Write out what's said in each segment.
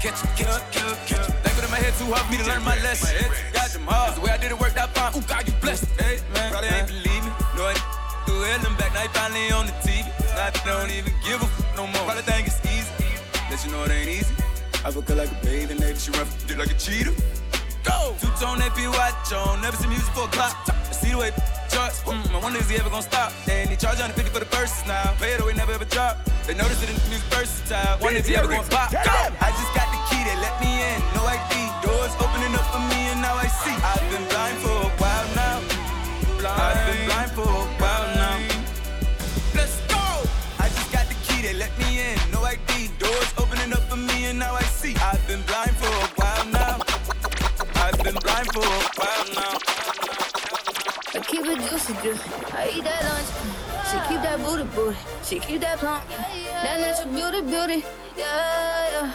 catch it. They put in my head too hard for me to learn my lesson. Got them hard. The way I did it worked out fine. Ooh, God, you blessed. Hey, man, probably ain't believe me. No, I threw hell and back. Now you finally on the TV. Now I don't even give a fuck no more. Probably think it's easy. Let you know it ain't easy. I fuck her like a baby, and she run for like a cheetah. Go! Two-tone AP watch on, never seen music for a clock. I see the way charts, I wonder is he ever gonna stop? They only charge 150 for the verses now. Pay it away, never ever drop. They notice it in the music versatile. Wonder is he ever gonna pop? Go! I just got the key, they let me in, no ID. Doors opening up for me and now I see. I've been blind for a while now. I've been blind for a while now. Let's go! I just got the key, they let me in, no ID. Doors opening up for me and now I see. I've been blind for a while now. I've been blind for a while now. I keep it juicy, girl. I eat that lunch. She keep that booty, booty. She keep that plump. That natural beauty, beauty. Yeah, yeah.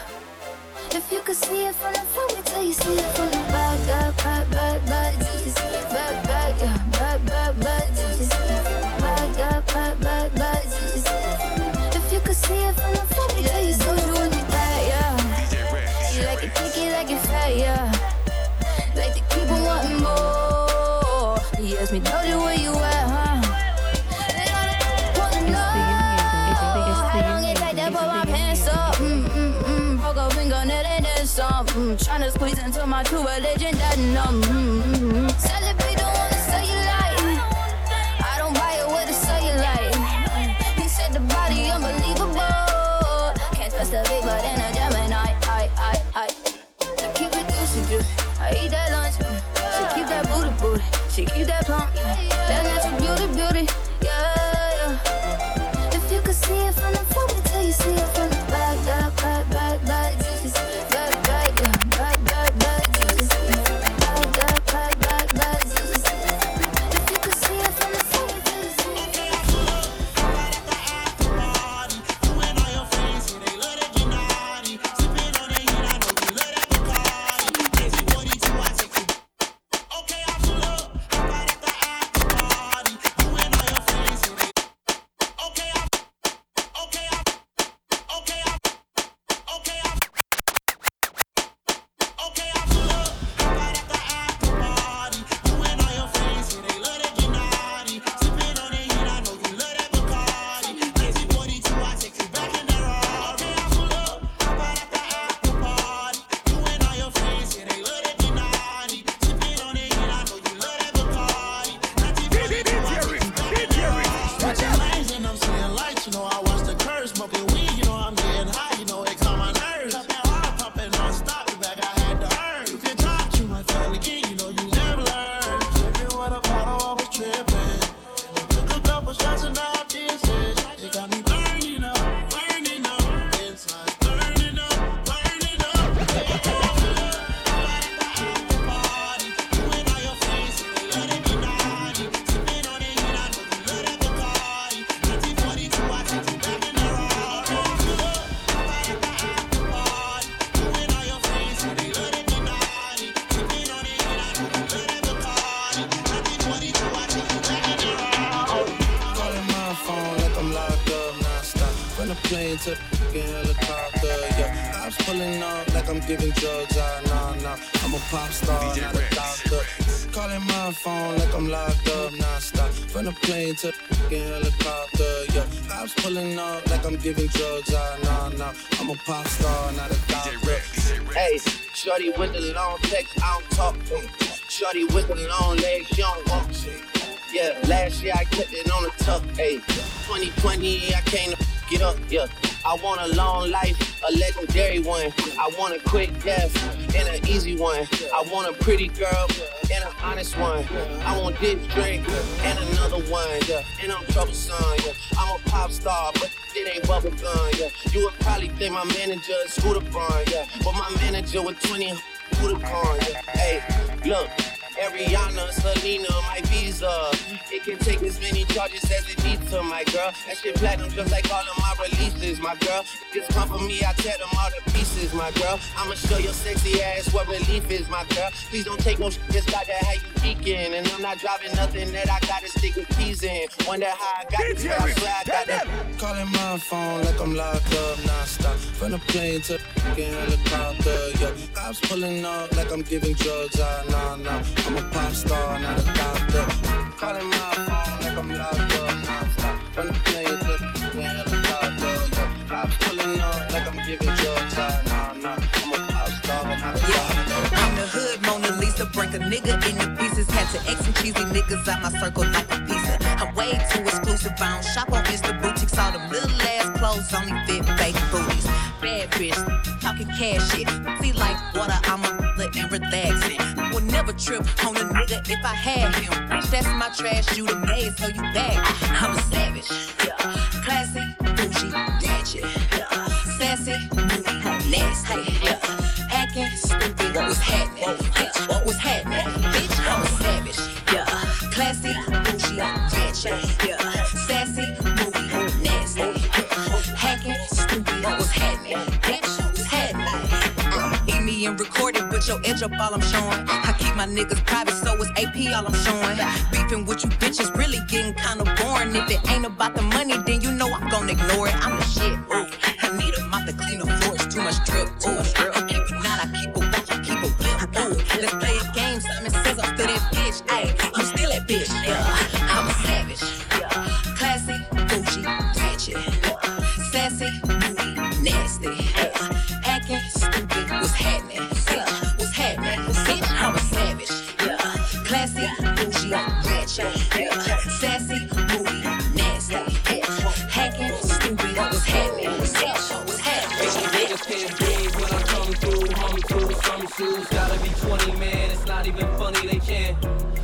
If you could see it from the front, until you see it from the back, back, back, back, till you see it back, back, back, back, back, till you see it back, back, back, back, till you see it. If you could see it from the front, until you see it when you die, yeah. You like it kinky, like it fat, yeah. Like the people want more. He asked me, tell you where you at, huh? They all want to know. How long it take to put my pants up? Broke a finger, and then some. Tryna squeeze into my true religion, that numb. Celebrate, don't wanna sell you light. I don't buy it with a cellulite. He said the body unbelievable. Can't trust a big but in a Gemini. I keep it juicy, I eat that lunch, she keep that booty, booty, she keep that plump, that natural beauty, beauty, yeah, yeah. If you could see it from the front, until you see it from the back, back, back, back, till you see it back, back, back, back, back, till you see it back, back, back, back, till you see it. If you could see it from the front, until you see it back, shorty with the long legs, I don't talk to him. Shorty with the long legs, she don't walk. Yeah, last year I kept it on the tuck, ayy. 2020, I came to get up, yeah. I want a long life, a legendary one. I want a quick death and an easy one. I want a pretty girl and an honest one. I want this drink and another one, yeah. And I'm troublesome, yeah. I'm a pop star, but it ain't bubble gum, yeah. You would probably think my manager is Scooter Braun, yeah. But my manager with 20 Scooter Braun, yeah. Hey, look, Ariana, Selena, my Visa. It can take as many charges as it needs to, my girl. That shit platinum just like all of my releases, my girl. Just come for me, I tear them all to pieces, my girl. I'ma show your sexy ass what relief is, my girl. Please don't take no shit that's got that how you geekin'. And I'm not driving nothing that I gotta stick with keys in. Wonder how I got it, I swear I got it. Calling my phone like I'm locked up, non-stop. From the plane to fucking helicopter, yo. Cops pulling up like I'm giving drugs. Nah. I'm a pop star, not a doctor. Calling my phone like I'm locked up, non-stop. From the plane to fucking helicopter, yo. Cops pulling up like I'm giving drugs. Nah. I'm a pop star, but not a doctor. I'm the hood Mona Lisa, break a nigga into pieces. Had to X and cheesy niggas out my circle like a pizza. I'm way too exclusive. I don't shop on Insta boutiques. All them little ass clothes only fit fake booties. Bad bitch, talking cash shit. See like water, I'm a flip and relaxing. I would never trip on a nigga if I had him. Bitch, that's my trash, you the maid, so you bad. I'm a savage, yeah. Classy, bougie, ratchet, yeah. Sassy, moody, nasty, yeah. Hacking, stupid, what was happening? Bitch, what was happening? Bitch, I'm a savage, yeah. Classy, bougie, ratchet, yeah. Sassy, moody, nasty, yeah. Hacking, stupid, what was happening? And record it, but your edge up all I'm showing. I keep my niggas private, so it's AP all I'm showing. Beefing with you bitches really getting kinda boring. If it ain't about the money, then you know I'm gonna ignore it. I'm the shit, ooh. I need 'em out the cleaner floors, too much drip, ooh. I keep it not, I keep a watch, I keep a whip, ooh. Let's play a game, Simon says I'm still that bitch, ayy. I'm still that bitch, yeah. I'm a savage, yeah. Classy, Gucci, ratchet, yeah. Sassy, moody, nasty, yeah. Hacking, stupid, what's happening? Yeah. Sassy, moody, nasty, hacking, stupid. What was happening? What was happening? Niggas can't breathe when I come through. Hum through some shoes. Gotta be 20, man. It's not even funny. They can't.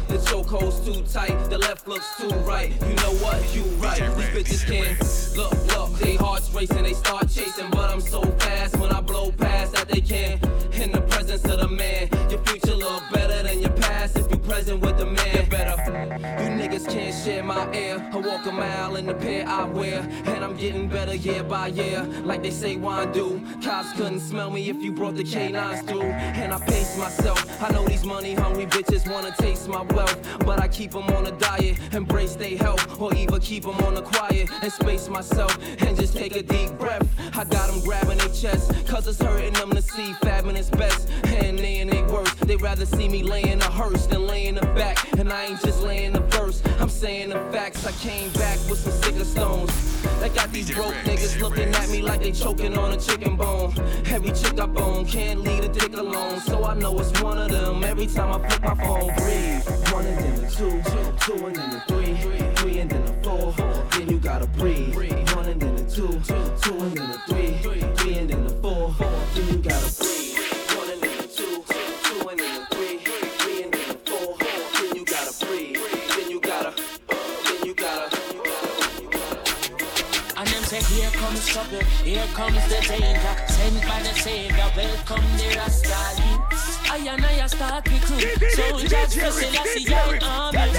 The chokehold's too tight. The left looks too right. You know what? You right. These bitches can't. Look. They hearts racing. They start chasing, but I'm so fast when I blow past that they can't. In the presence of the man, your future look better than your past if you present with the man. You niggas can't share my air. I walk a mile in the pair I wear, and I'm getting better year by year. Like they say, why do? Cops couldn't smell me if you brought the canines through. And I pace myself. I know these money hungry bitches wanna taste my wealth, but I keep them on a diet, embrace they health, or even keep them on the quiet and space myself and just take a deep breath. I got them grabbing their chest, cause it's hurting them to see fabbing is best, and they ain't they worse. They rather see me laying a hearse than laying a back, and I ain't just laying the verse, I'm saying the facts. I came back with some sicker stones that got these broke niggas looking at me like they choking on a chicken bone. Every chick I bone can't leave a dick alone, so I know it's one of them every time I flip my phone. Breathe, one and then a two, two and then a three and then a four, then you gotta breathe. One and then a two and then a three and then a four, then you gotta breathe. Here comes trouble, here comes the danger, sent by the savior, welcome the Rasta. I start with crew, soldiers for Selassie and army.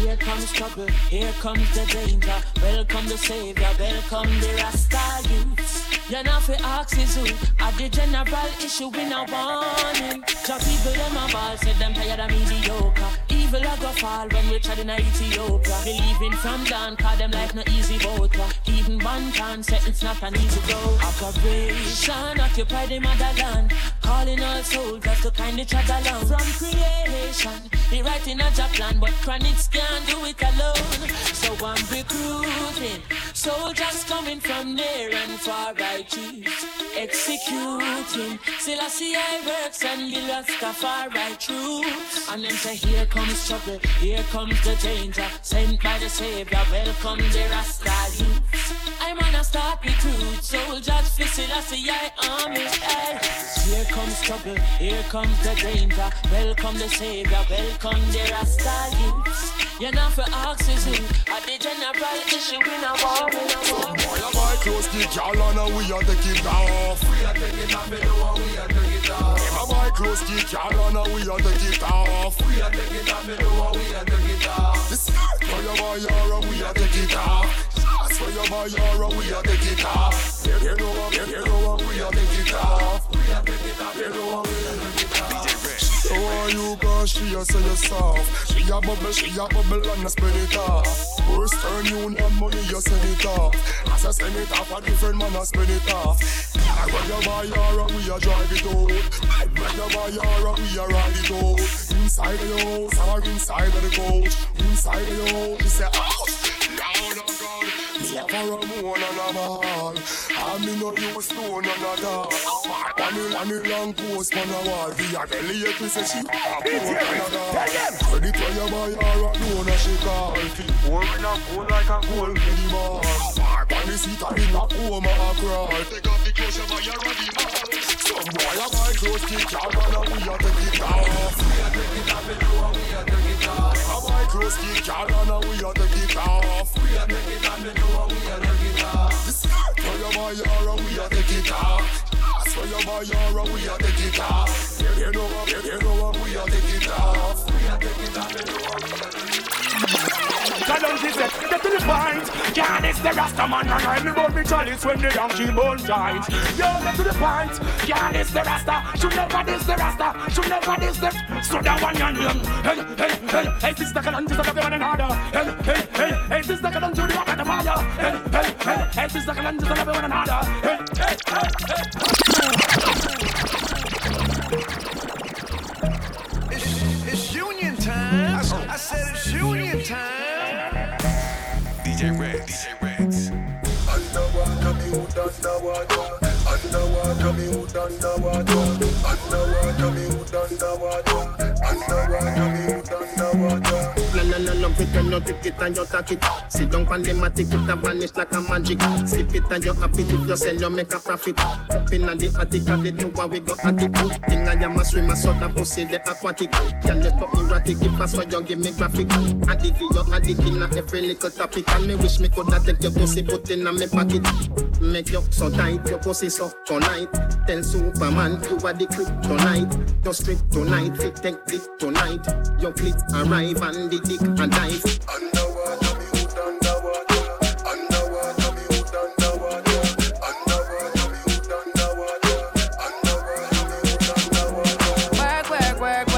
Here comes trouble, here comes the danger, welcome the savior, welcome the Rasta youth. You're not for axes who are the general issue in a warning. Job people them a ball, said them tired of mediocre. Evil a go fall when we tried in Ethiopia. Believing from down, cause them life no easy boat. Even one can say it's not an easy go. Operation, occupy the motherland, calling all soldiers to kind each other along. From creation, the writing a job plan, but chronics can't do it alone. So I'm recruiting soldiers coming from near and far. Executing Selassie I works and the Rastafari troops. And them say here comes trouble, here comes the danger, sent by the savior, welcome the Rasta youth. I'm gonna start recruit soldiers for Selassie I army. Here comes trouble, here comes the danger, welcome the savior, welcome the Rasta youth. You're not for axes who are the general issue in a war, in a war. We are taking it off. We are taking it off. Them a buy clothes, keep y'all on. We are taking it off. We are taking it off. We are taking it off. This is for your boy, your own. We are taking it off. That's for your boy, your own. We are taking it off. You know what? We are taking it off. We are taking it off. You know what? So are you gonna she a say you soft. She a bubble and I spread it off. First turn you and money you send it off. As I send it off a different man I spread it off. I run your buy your we a drive it out. I run your buy your we a ride it out. Inside the house or inside of the coach. Inside the house we say out. Yeah, for a moon and a ball. I mean not you stone and a dog. One in long post on a wall. We are the lady say she a bone and a dog. Credit for your boy or a loan and she call. Working a goal like a goal in the ball. On the seat I did not home and a crawl. Take off the clothes of your body ball. Some boy a buy clothes kick out and we are taking it off. We are taking it off and we are taking it off. A buy clothes kick out and we are taking it off. We are taking it off and we are taking it off. This skirt for your boy or we are taking it off. Ass for your boy or we are taking it off. You know we are taking it off. We are taking it off and we are taking it off. I don't see it, get to the point. Can't it's the Rasta man and I me both me chalice when the young she bone giant. Yo, get to the point. Can't it's the Rasta. Should never diss the Rasta. Should never diss the. So that one young him. Hey, sister, can I do the one another? Hey, sister, can I do the other mother? Hey, sister, can I do the one another? It's union time. I said it's union time. DJ Reds. Underwater, me out underwater. Underwater, me out underwater. Underwater, me out underwater. Underwater, me out underwater. No, pretend you take it and you touch it. Sit down on the matic, it a vanish like a magic. Slip it and you happy if you sell, you make a profit. Up in the attic, and they do what we go at it. Thing I am a swimmer, so that pussy the aquatic. Can you talk erratic, if I saw you give me graphic. And if you're addicted in every little topic. And me wish me could not take your pussy, put in my pocket. Make you so tight, your pussy so tonight. Tell Superman you are the clip tonight. Your strip tonight, fit take clip tonight. Your clip arrive and the dick and dive. Underwater, me out underwater. Underwater, me out underwater. Underwater, me out underwater. Underwater, me out underwater. Work.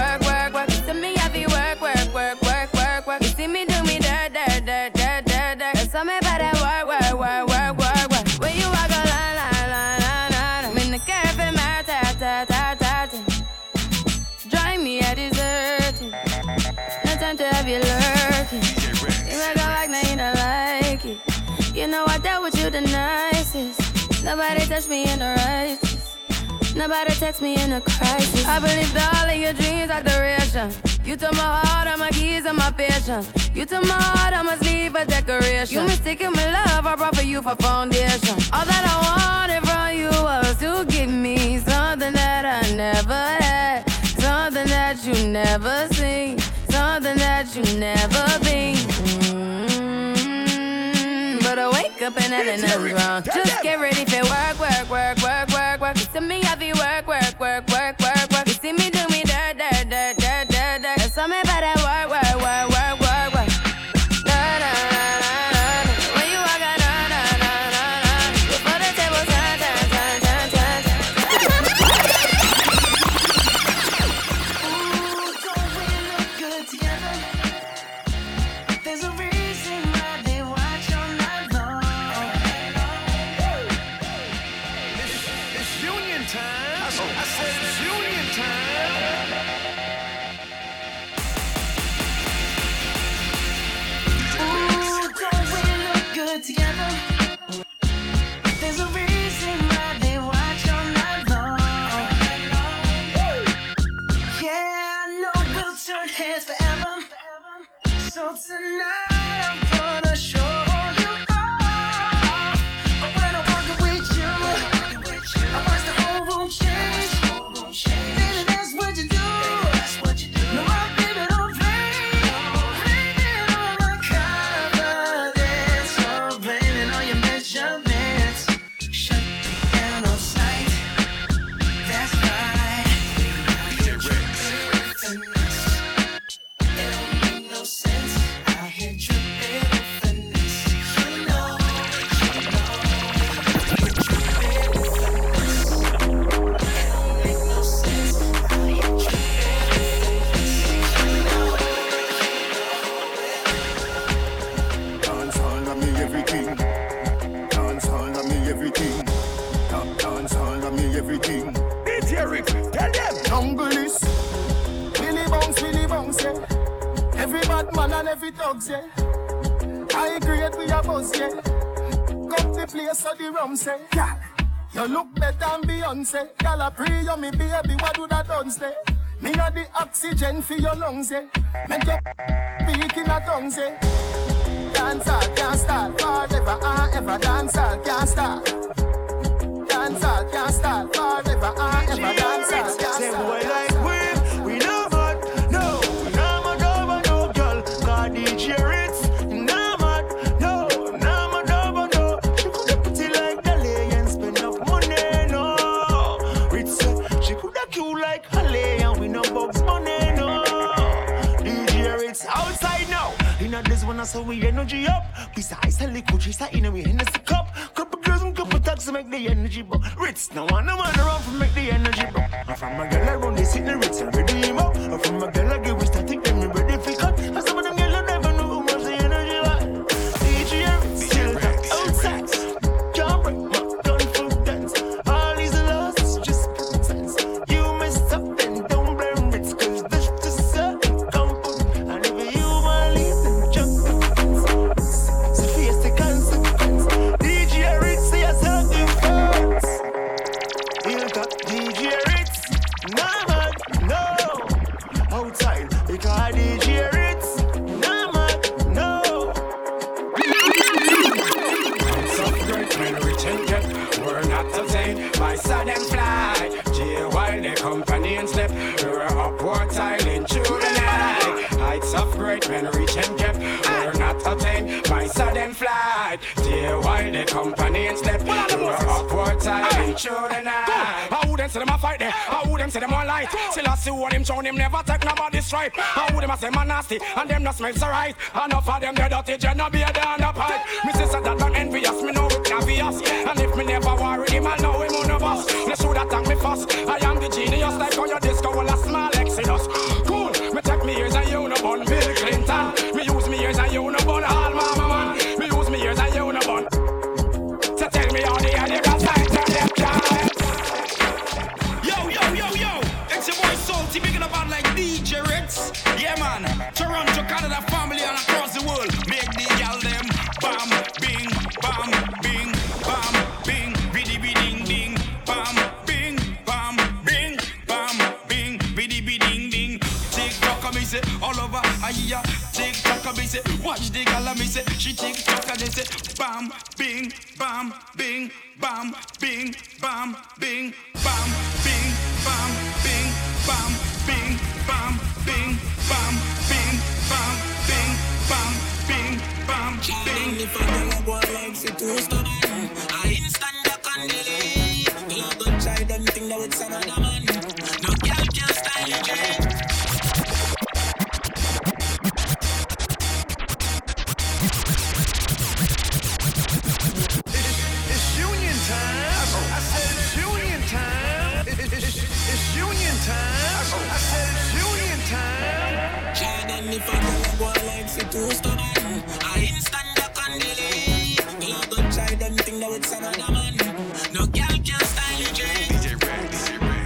You see me heavy work. You see me do me dirt. You saw me better work. When you walk a line. I'm in the care for my tata. Dry me a dessert. No time to have you lurking. You make a like, now you don't like it. You know I dealt with you the nicest. Nobody touched me in the righteous. Nobody text me in a crisis. I believed all of your dreams like the ration. You took my heart, all my keys, and my patience. You took my heart, I must leave a decoration. You mistaken my love, I brought for you for foundation. All that I wanted from you was to give me something that I never had, something that you never seen, something that you never been. But I wake up and I nothing wrong. Just get ready for work. You see me heavy work. You see me do me dirt. Some me better work. When you walk out, before the table turn. Ooh, don't we look good together? There's a reason why they watch all night long. It's union time. I said it's union time. Together, there's a reason why they watch all night long. Yeah, I know we'll turn heads forever. So tonight I'm gonna show. But when I walk with you, I watch the whole room change. Feeling as dance hall and me everything. It's Eric, tell them. Jungle is. Billy bounce, yeah. Every bad man and every dog, yeah. I create with a buzz, yeah. Come the place of the rum, say. Yeah. You look better than Beyonce. Girl, I pray you me baby, what do that dance, say? Me are the oxygen for your lungs, eh? Make your speak in a tongues, eh? Dancer can't start forever and ever. Dancer can't start. Dancer can't start forever and ever. Dancer can't start. Say boy like we know what, no. Now my double no girl, God DJ Ritz. Now my no, now my double no. She coulda pretty like Daley and spend up money, no. Ritz, she coulda cute like Haley. Outside now, you know this one, so we energy up. Besides, I like coaches, I know we Hennessy cup. Couple girls and couple tags to make the energy bro. Ritz, no one, no one around to make the energy bro. I'm from a girl around, they sit in Ritz and ready him up. I'm from a girl, I get wished, I think them ready for cut. And some of them girls never know who much the energy like. DJ, still got outside. Can't break my gun full dance. All these losses just nonsense. You messed up and don't blame Ritz, cause this just a show them never take nobody's stripe. How would them a say man nasty and them not smells alright? Enough of them they dirty gen no beer down the pipe. Me sister that man envious, me know it obvious. And if me never worry him, I know him one of us. Me shoulda thank me first. I am the genius like on your disco all a small exodus. Cool, me take me ears and you no bun Bill Clinton. Me use me ears and you no bun all my man. Me use me ears and you no bun. So tell me how the other guys like turn them guys. Making about like DJ Ritz. Yeah man, Toronto, Canada, family and across the world. Make the y'all them bam, bing, bam, bing, bam, bing, biddy bidding ding, bam, bing, bam, bing, bam, bing, biddy bidding ding. TikTok me say all over I hear. TikTok me say watch the gala me say. She TikTok and they say bam, bing, bam, bing, bam, bing, bam, bing, bam, bing, bam, bing, bam, bing, bam, bing, bam, bing, bam, bing, bam, bing, bam, bing. If I don't go like it to stop, I stand up and delay. You don't try them thing that would send another man. No girl can style you, Jay. It's union time. I said it's union time. It's union time. I said it's union time. Jordan, if I don't go like it to stop, I stand up and delay. You don't try them thing that would send another man. No girl can style you, Jay.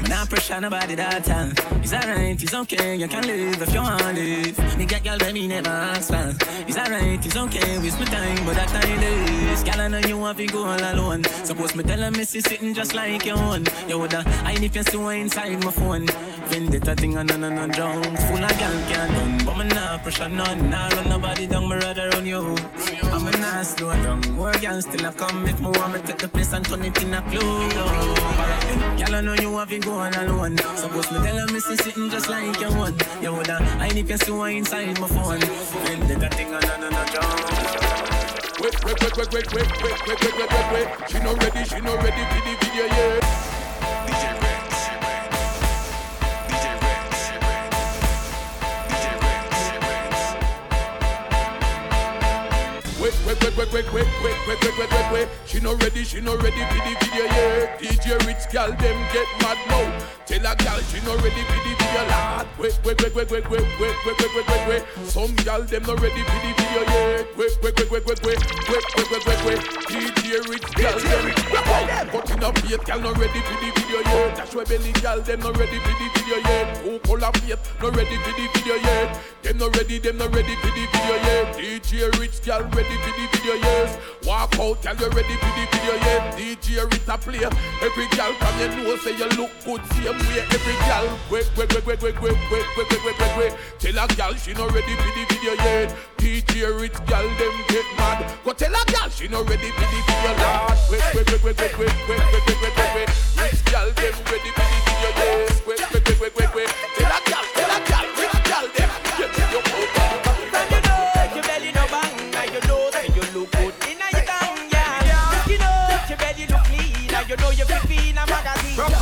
Not pressure nobody that time. It's alright, it's okay, you can live if you want it. Me get girl when me never ask for. It's alright, it's okay, waste my time, but that time is. Girl I know you want to go all alone. Suppose me tell her missy sitting just like your own. You woulda, I need you so inside my phone. Vendetta thing and no drown. Full of girl can't done, but me not pressure none. Nah run nobody down, me rather run you. I'm a not slow down, more girls still have come. If me want me take the place and turn it in a clue. Girl I know you want to go alone. Suppose me tell her missy sitting just like your one. You woulda, I need you so inside my phone. Vendetta thing and no drown. Wait. She no ready for the video, yeah. Wait. She no ready for the video, yeah. DJ your rich girl, them get mad now. Tell a girl she no ready for the video, lad. Wait. Some girl them no ready for the video, yeah. Wait. DJ rich girl, them whip out. But in a faith, girl no ready for the video, yeah. That's why belly girl, them no ready for the video, yeah. Who pull a faith, no ready for the video, yeah. Them no ready for the video, yeah. DJ rich girl ready for the video, yes. Walk out, girl, you ready for the video, yeah. DJ rich a player. Every girl come you know say you look good, same way. Every girl, wait. Tell a girl she no ready for the video yet. DJ rich girl them get mad. Go tell a girl she no ready for the video, lad. Wait. Rich girl them ready for the video, yes. Wait. Tell a girl, rich girl them get your mouth. And you know your belly no bang, and you know that you look good in your town, yeah. You know your belly look clean, and you know you fit in a magazine. From you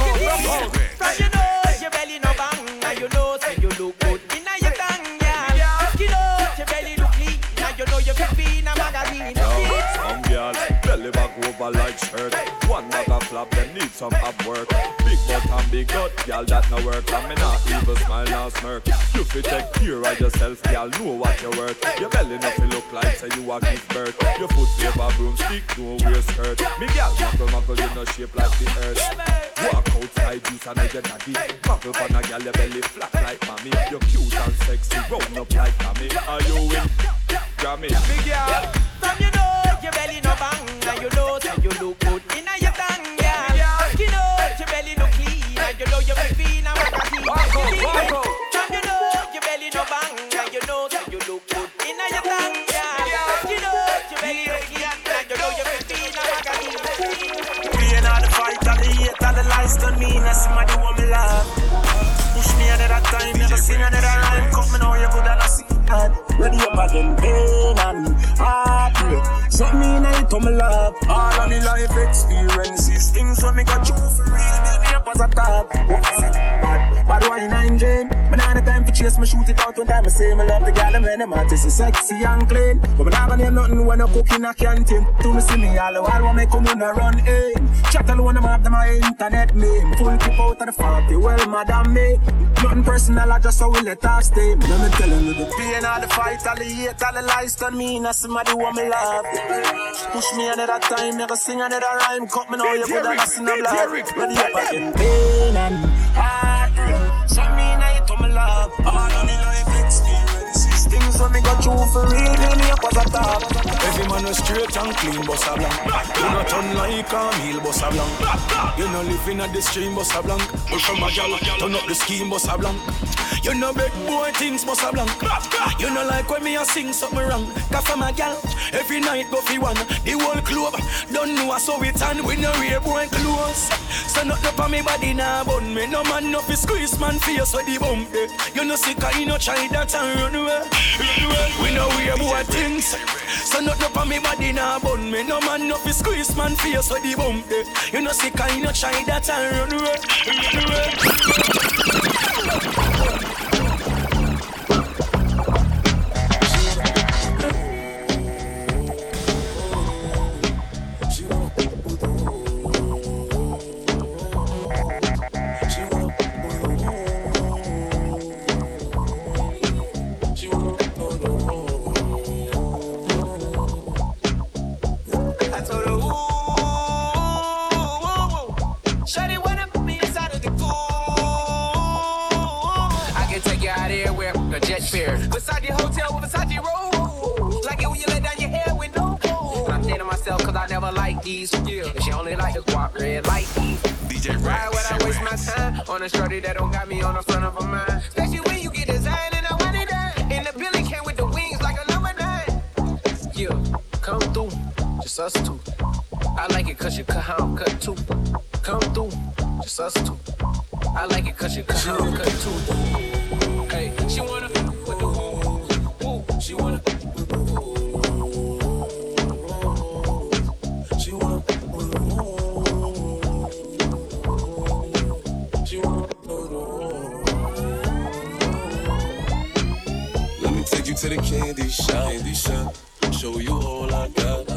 know your belly no bang, and you know that you look good in your town, yeah. You know your belly look clean, and you know you fit in a magazine. Some girls belly back over like shirt. One bag of flap, them need some up work. Big butt and big gut, girl, that no work. I me not even smile and smirk. You fi take care of yourself, girl, know what you worth. Your belly nothing look like, say you a give birth. Your foot favor broomstick, don't wear skirt. Me girl, muggle, you no shape like the earth. Walk outside, juice and I get naggy. Muggle for a girl, your belly flat like mommy. You're cute and sexy, round up like mommy. Are you in? Grammy, big girl. From you know, your belly no bang, and you know that you look good in your tongue, girl. You know your belly look clean, and you know your baby in a magazine. From you know, your belly no bang, and you know that you look good in your tongue, girl. You know your belly look clean, and you know your baby in a magazine. Playing all the fight and the hate and the lies don't mean I see my do what me love. Push me another time, never seen another line. Cut me now, you good and I see. Ready up again, pain and heartbreak. Set me in a to my love. All of the life experiences, things when me got you for real, build me up as a top. Bad wine and Jane, but I ain't time for chase me, shoot it out one time. I say me love the girl and when them are tasty, sexy and clean. But me not gonna name nothing when I cook in a canteen. To me see me all the while when me come in a run in. Chat alone, I'm after my internet name. Full keep out of the 40, well madam me. Nothing personal, I just how we let us stay. Let me tell you the pain. All the fight, all the hate, all the lies done mean I see my do what me love. Push me another time, never sing another rhyme. Cut me now, you good and I see no blood. Ready up again, pain and heart. Set me in a to my love. All on the life experiences, things when me got you for real, me up as a top. Every man is straight and clean, boss a blank. You not turn like a meal, boss a blank. You not living at the stream, boss a blank. But from a gal, turn up the scheme, boss a blank. You know big boy things must have blank. You know like when me a sing something wrong. Cause for my gal, every night go fi one. The whole club don't know us so it and we no real boy clothes. So nothing up on me body now bun me. No man no fi squeeze man face with the bump eh. You know sick and you no try that and run away. We no real boy things. So nothing up on me body now bun me. No man no fi squeeze man face with the bump eh. You know sick and you no try that and run away. On a shorty that don't got me on the front of a mind. Especially when you get designed and I want it done. In the building came with the wings like a #9. Yeah, come through, just us two. I like it cause you cut how I'm cut too. Come through, just us two. I like it cause you cut how I'm cut too. Hey, she wanna with the woo. She wanna with the woo. She wanna with the woo. To the candy shop, show you all I got. I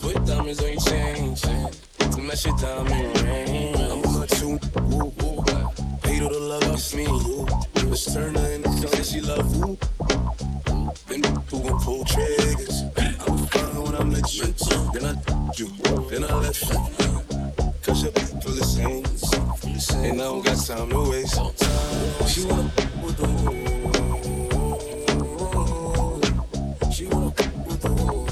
put diamonds on your chain, to match your diamond ring. I'm on two, woo, woo. Paid all the love, it's me. Let's turn her into something she love. Woo. Then who gon' pull triggers? I'm fine when I'm legit. Then I do, then I let you. Cause your people is saints, and I don't got time to waste. She wanna fuck with the woo. She wanna fuck with the woo.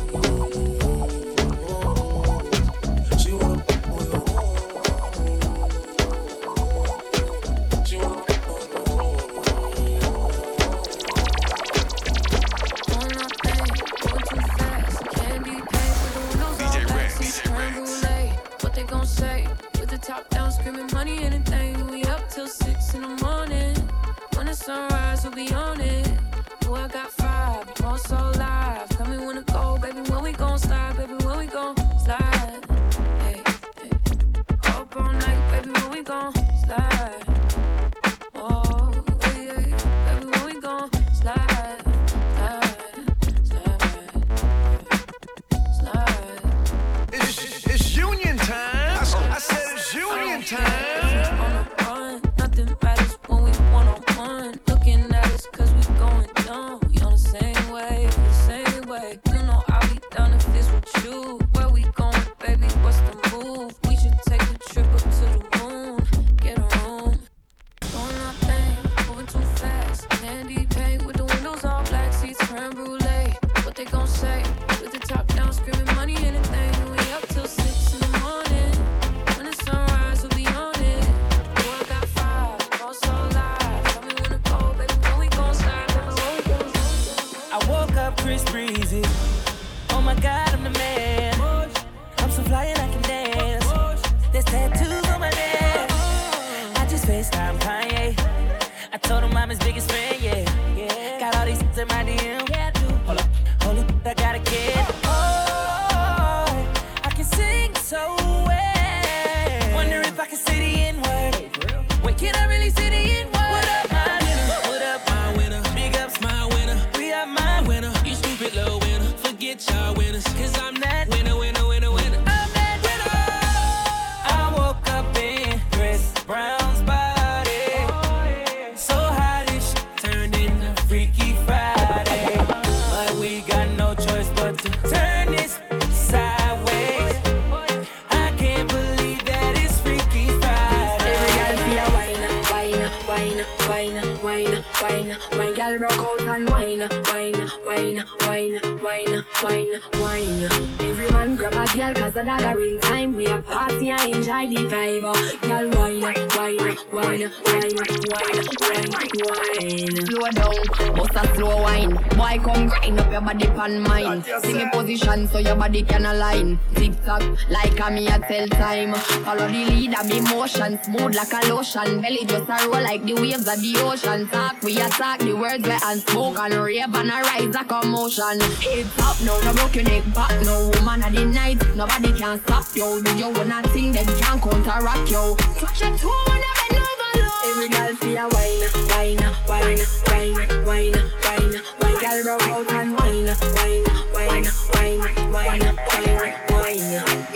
So your body can align. Zigzag like a me at cell time. Follow the lead of emotion, smooth like a lotion. Belly just a roll like the waves of the ocean. Talk, we attack the words where unspoken. Rave and a rise a commotion. It's up now, no broke your neck back. No woman of the night, nobody can stop you. Do you wanna sing, then can't counteract you. Touch your toe and I bend over low. Every girl see a whine, whine, whine, whine, whine, whine, whine. Girl broke out and whine, whine, whine, whine.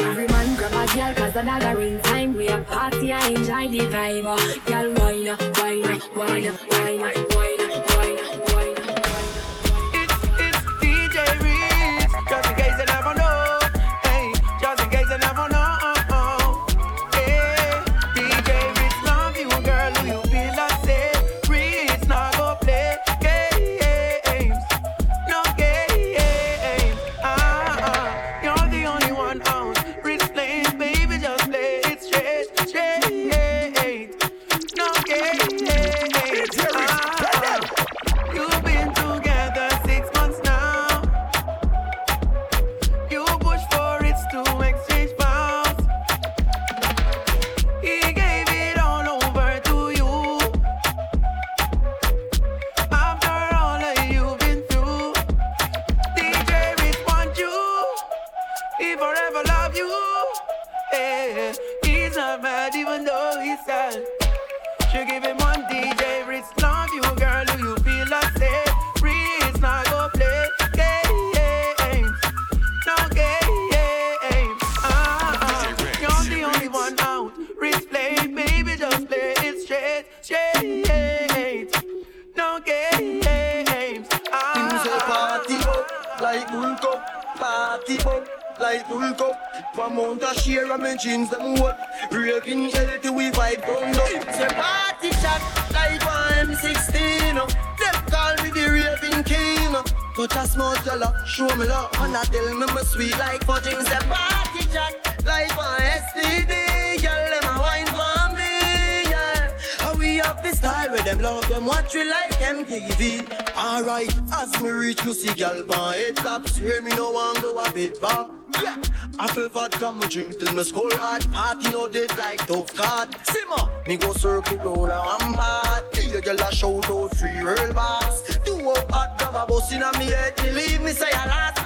Every man grab a girl cause a dollar in time. We a party and enjoy the vibe. Girl whine, whine, whine, whine, whine, whine, whine. It's DJ Reese. Just in case they never know. Hey, just in case they never know. Hey, DJ Reese love you girl. Who you feel like say Reese not go play games. No games. You're the only one out. Reese plays, baby, just play it straight. No games. You've been together 6 months now. You push for it to exchange vows. He gave it all over to you. After all that you've been through, DJ Reese want you. He forever love you. Yeah. He's not mad even though he's sad. She give him one DJ Reese love you girl. Do you feel like say Reese not go play games? No games. You're the only straight. No games. Things say party up like bull cup. Party up like bull cup. From out of share and my jeans them what. Breaking hell till we vibe on up. Say party chat like one M16. Them call me the raving king. Touch a small jello, show me love. And I tell me my sweet like fudging. Say party chat like one STD. Girl, them a wine for me, yeah. And we have this style where them love them watch we like MTV. Alright, as me reach you see girl pan head taps. Where me no want go a bit back, yeah. I feel fat come me drink till me skull hard. Party no dead like tough card. Simmer, me go circle round and I'm hard. Tell girl a shout out free real boss. Hot cover busting on me head, believe me, say I last.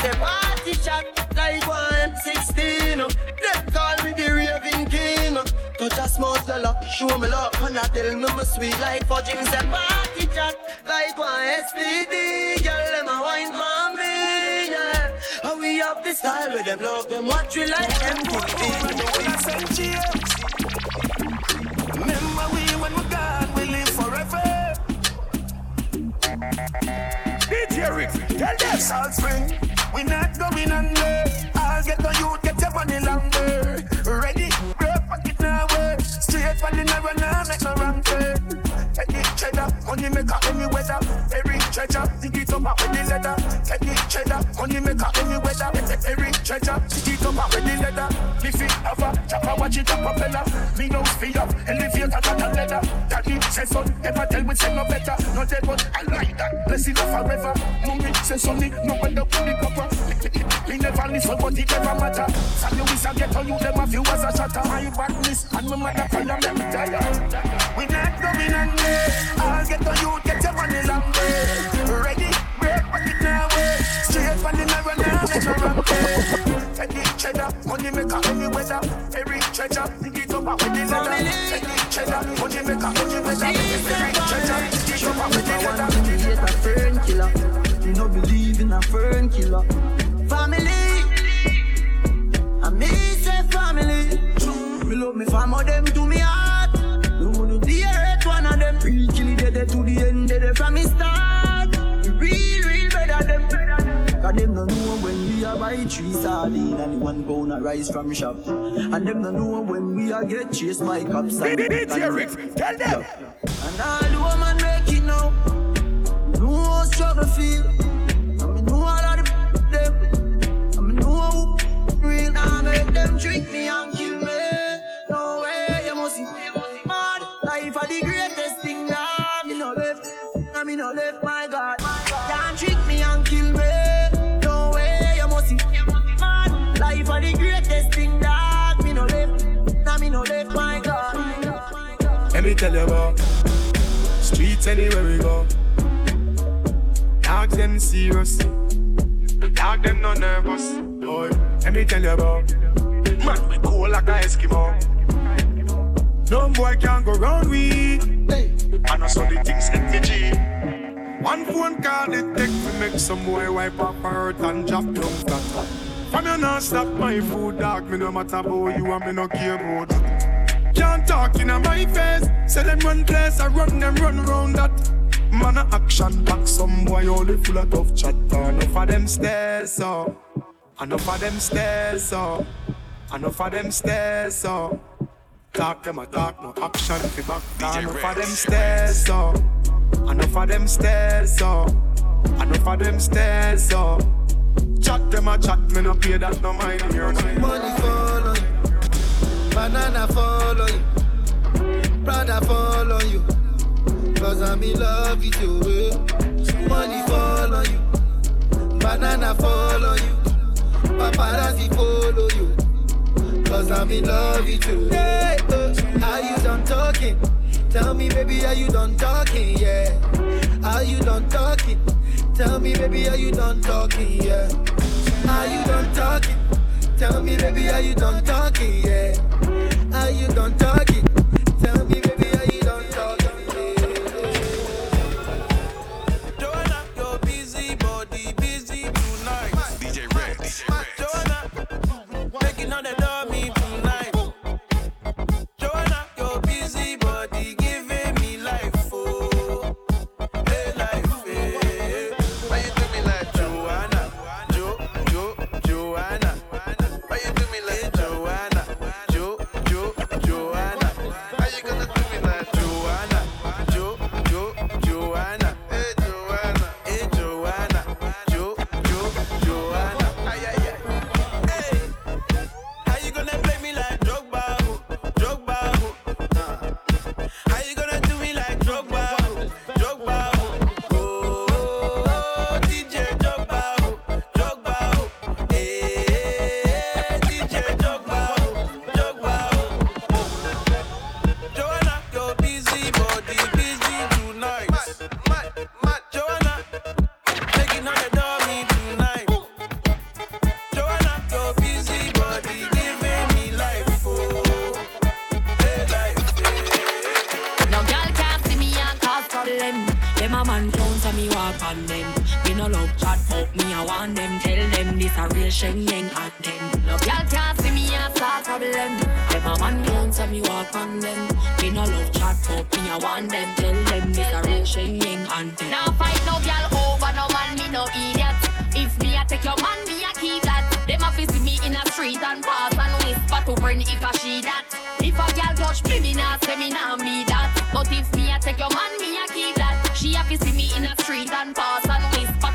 Say party shot like one M16. Them call me the raving king. Touch a small cellar, show me love, and I tell me my sweet like fudging. Say party shot like one SPD. Girl, them a wine for me, yeah. And we have this style with them love, them watch we like MTV. Remember we when we gone, we live forever. DJ Rick, tell them Salt Spring, we not going under. I'll get on you, get your money longer. Ready, grab pocket now, straight for the narrow now, make no wrong turn. Take it cheddar, money maker any weather. Every treasure, dig it up with the leather. Take it cheddar, money maker any weather. Every treasure, dig it up with the leather. If it ever, chopper watch it up a fella. Me no speed up, elevator not a leather. Daddy says son, never tell me say no better. No dead but I like that, bless it up forever. Mummy says something, no one up in the copper. Me never listen but it never matter. Some you wish I get on you, them a few as a shatter. My badness and my mother follow them tired. We not going under, I'll get on you, get your money longer. Ready, break, back it now, straight for the narrow now, let your ramp. Any cheddar, money maker any weather. Every treasure, dig it up with the leather. Any cheddar, money maker any weather. Every treasure, dig it up with the leather. You hate a fern killer, you no believe in a fern killer. Family, I me say family. Me love me family, them to me heart. No wanna direct one of them. Real killy dead to the end, dead from me start. Real better them. Cause them no know when we are buy 3 sardines and 1 pound of rice from shop. And them no know when we are get chased by cops. And tell them. And all the woman make it now. Me know how struggle feel. And me know all of them. And me know how real. I make them trick me and kill me. No way, you must see mad. Life are the greatest thing now. Me no left, and me no left, my God. Can't trick me and kill me. Life are the greatest thing that me no live. Now me no live, my God. Let me tell you about streets anywhere we go. Dog them serious, dog them no nervous. Boy, let me tell you about man we cool like a Eskimo. No boy can go round we. I know some the things MTG. One phone call it take to make some boy wipe up her earth and drop down flat. From you not stop my food, dog. Me no matter about you and me no care about that. Can't talk in my face. Say them run place, I run them run round that. Man a action back, some boy only full of tough chatter. Enough of them stairs up, enough of them stairs up, enough of them stairs up. Talk them a talk, no action fi back down. Enough of them stairs up, enough of them stairs up, enough of them stairs up. Chat them a chat, me no pay that no mind. Money follow you, banana follow you, brother follow you, cause I'm in love with you. Money follow you, banana follow you, paparazzi follow you, cause I'm in love with you. Hey, are you done talking? Tell me baby, are you done talking? Yeah, are you done talking? Tell me, baby, are you done talking, yeah? Are you done talking? Tell me, baby, are you done talking, yeah? Are you done talking? Tell me, baby, are you done talking? Don't up your busy body, busy tonight. DJ Red, DJ Red. Don't up, making all the dummy tonight. Don't up your busy body, man clowns and me walk on them. Me no love chat, fuck me, I want them. Tell them this a real Sheng-Yang at them. No girl can't see me, I start trouble them. Them a man clowns and me walk on them. Me no love chat, fuck me, I want them. Tell them this a real Sheng-Yang at them. Now fight no girl over no man, me no idiot. If me I take your man, me I keep that. Them a visit me in a street and pass and whisper to friend if I see that. If a girl touch me, me nah say me nah need that. But if me I take your man, me I keep that. She have to see me in a street and pass and whisper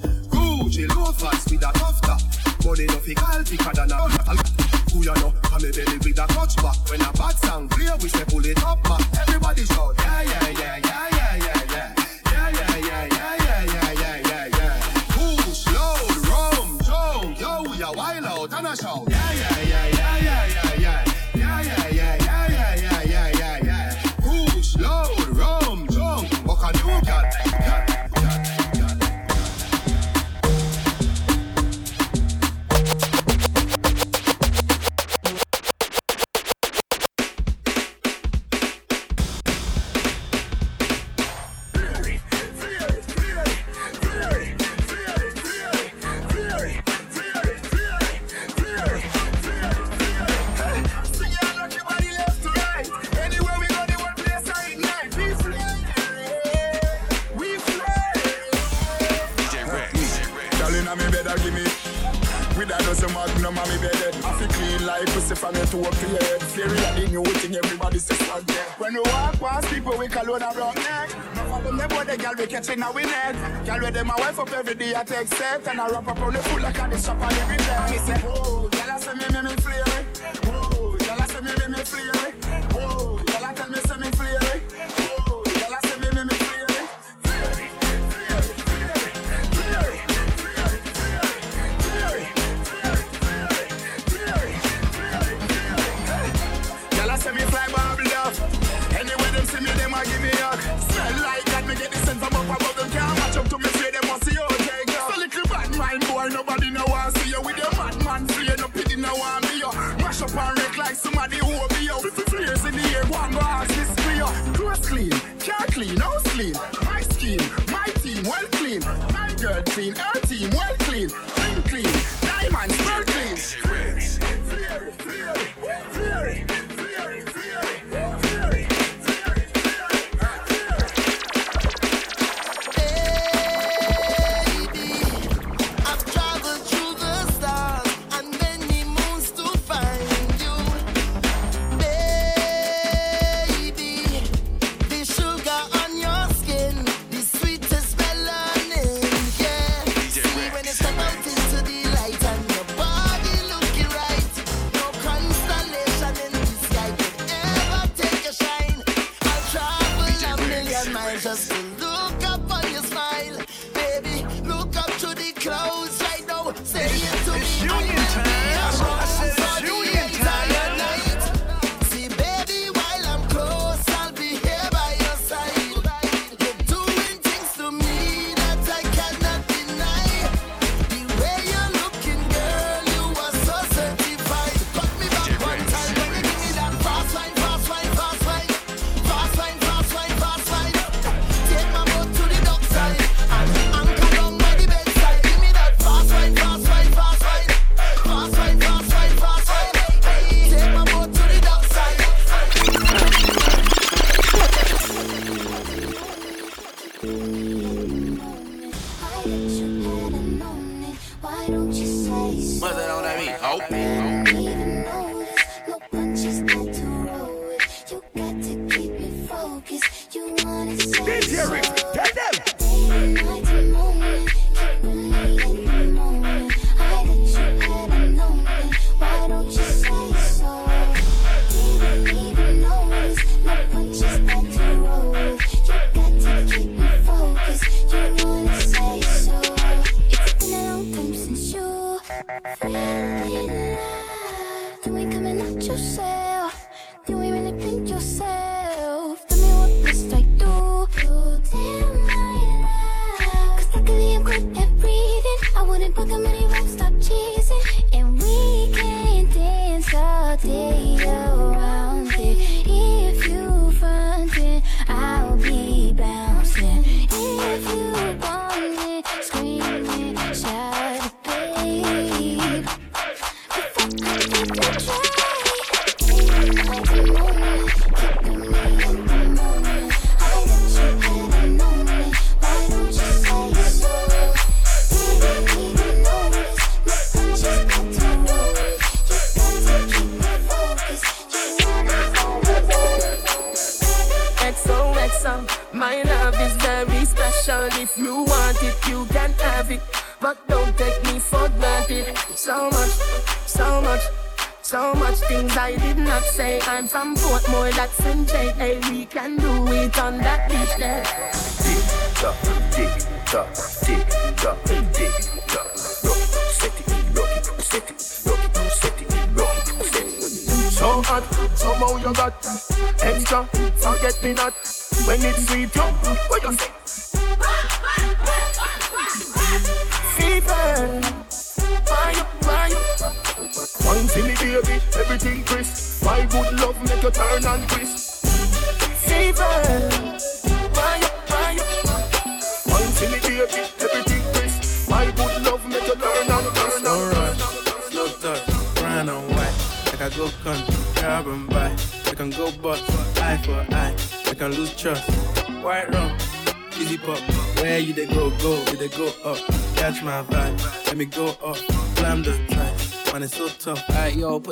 Gucci loafers with a tough top. Money no fi call thicker than a who ya know? I'm a belly with a clutch back. When a bad song play, we say pull it up back. Everybody shout, yeah yeah yeah yeah yeah yeah yeah yeah yeah yeah yeah yeah yeah yeah yeah. Push loud, rum, jump, yo ya wild out and a shout. Yeah yeah yeah yeah yeah yeah yeah yeah yeah yeah yeah yeah yeah yeah yeah. Push loud, rum, jump, what can you get? Catching a winner, girl with them my wife up every day. I take set and I wrap up on the food like I did shop on every day. I say, oh, girl, I say me flare. Oh, girl, I say me flare. Oh, girl, I tell me say me flare. Oh, girl, I say me flare. Girl, I say me fly bubble up. Anyway, them see me, them a give me up. Smell like that, me get the sense of up above them. Can't match up to me, say them want see you take up. So little bad mind boy, nobody now want see you. With your mad man free, no pity now want me you. Mash up and wreck like somebody who will be you. 50 flares in the air, one go ask this for you. Close clean, car clean, house clean. My skin, my team, well clean. My girl clean, her team, well clean. Clean, clean, diamonds, well clean. Flare, flare, flare, flare, flare. Say Put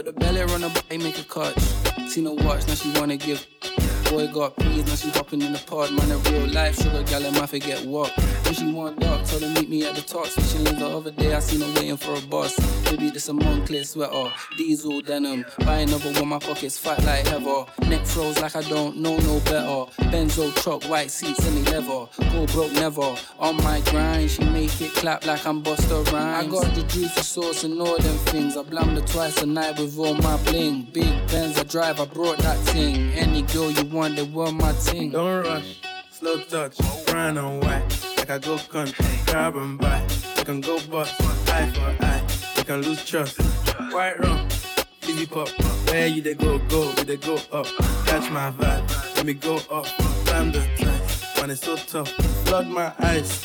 the belly on her body, make a catch. Seen her watch, now she wanna give. Boy got peas, now she hopping in the pod. Man, a real life sugar gal, I might forget what. When she want dark, told her meet me at the top. Switching in the other day, I seen her waiting for a boss. Maybe this a Moncler sweater, diesel denim. Buy another one, my pockets fat like heather. Neck froze like I don't know no better. Benzo truck, white seats, semi-leather. Go broke never. On my grind, she make it clap like I'm Busta Rhymes. I got the juice, the sauce, and all them things. I blammed her twice a night with all my bling. Big Benz, I drive, I brought that thing. Any girl you want, they want my thing. Don't rush, slow touch, brown and white. Like I go country, grab and buy. We can go bust, eye for eye. We can lose trust, white rum, easy pop. Where you they go, go, you they go up. Catch my vibe, let me go up. Climb the track, man it's so tough. Flood my eyes,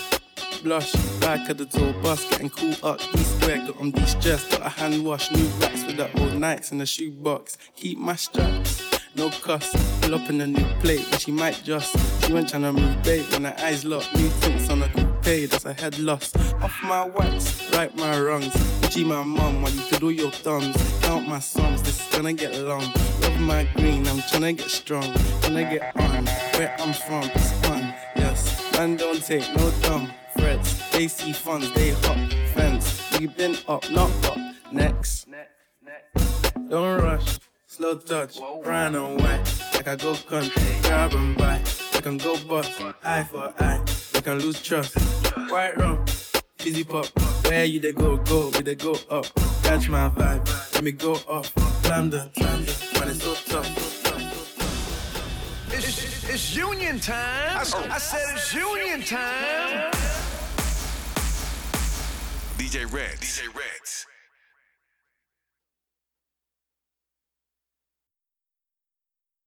blush. Back at the tour bus, getting cool up. East where got on de-stressed, got a hand wash. New racks with the old nights in the shoebox. Keep my straps, no cuss. Pull up in a new plate, and she might just. She went tryna move bait, when her eyes locked. New tints on a coupe, that's a head loss. Off my wax, right my wrongs. G my mum, while you could do your thumbs. Count my sums, this is gonna get long. Love my green, I'm tryna get strong. Tryna get on, where I'm from, it's fun, yes. Man don't take no dumb threats. They see funds, they hop, fence. We been up, not up, next. Don't rush. Slow touch, brown and white. Like I go country, grab and buy. We can go bust, eye for eye. We can lose trust, white rum, easy pop. Where you they go, go, we they go up. Catch my vibe, let me go up. Climb the track, man it's so tough. It's union time. I said it's union time. DJ Red.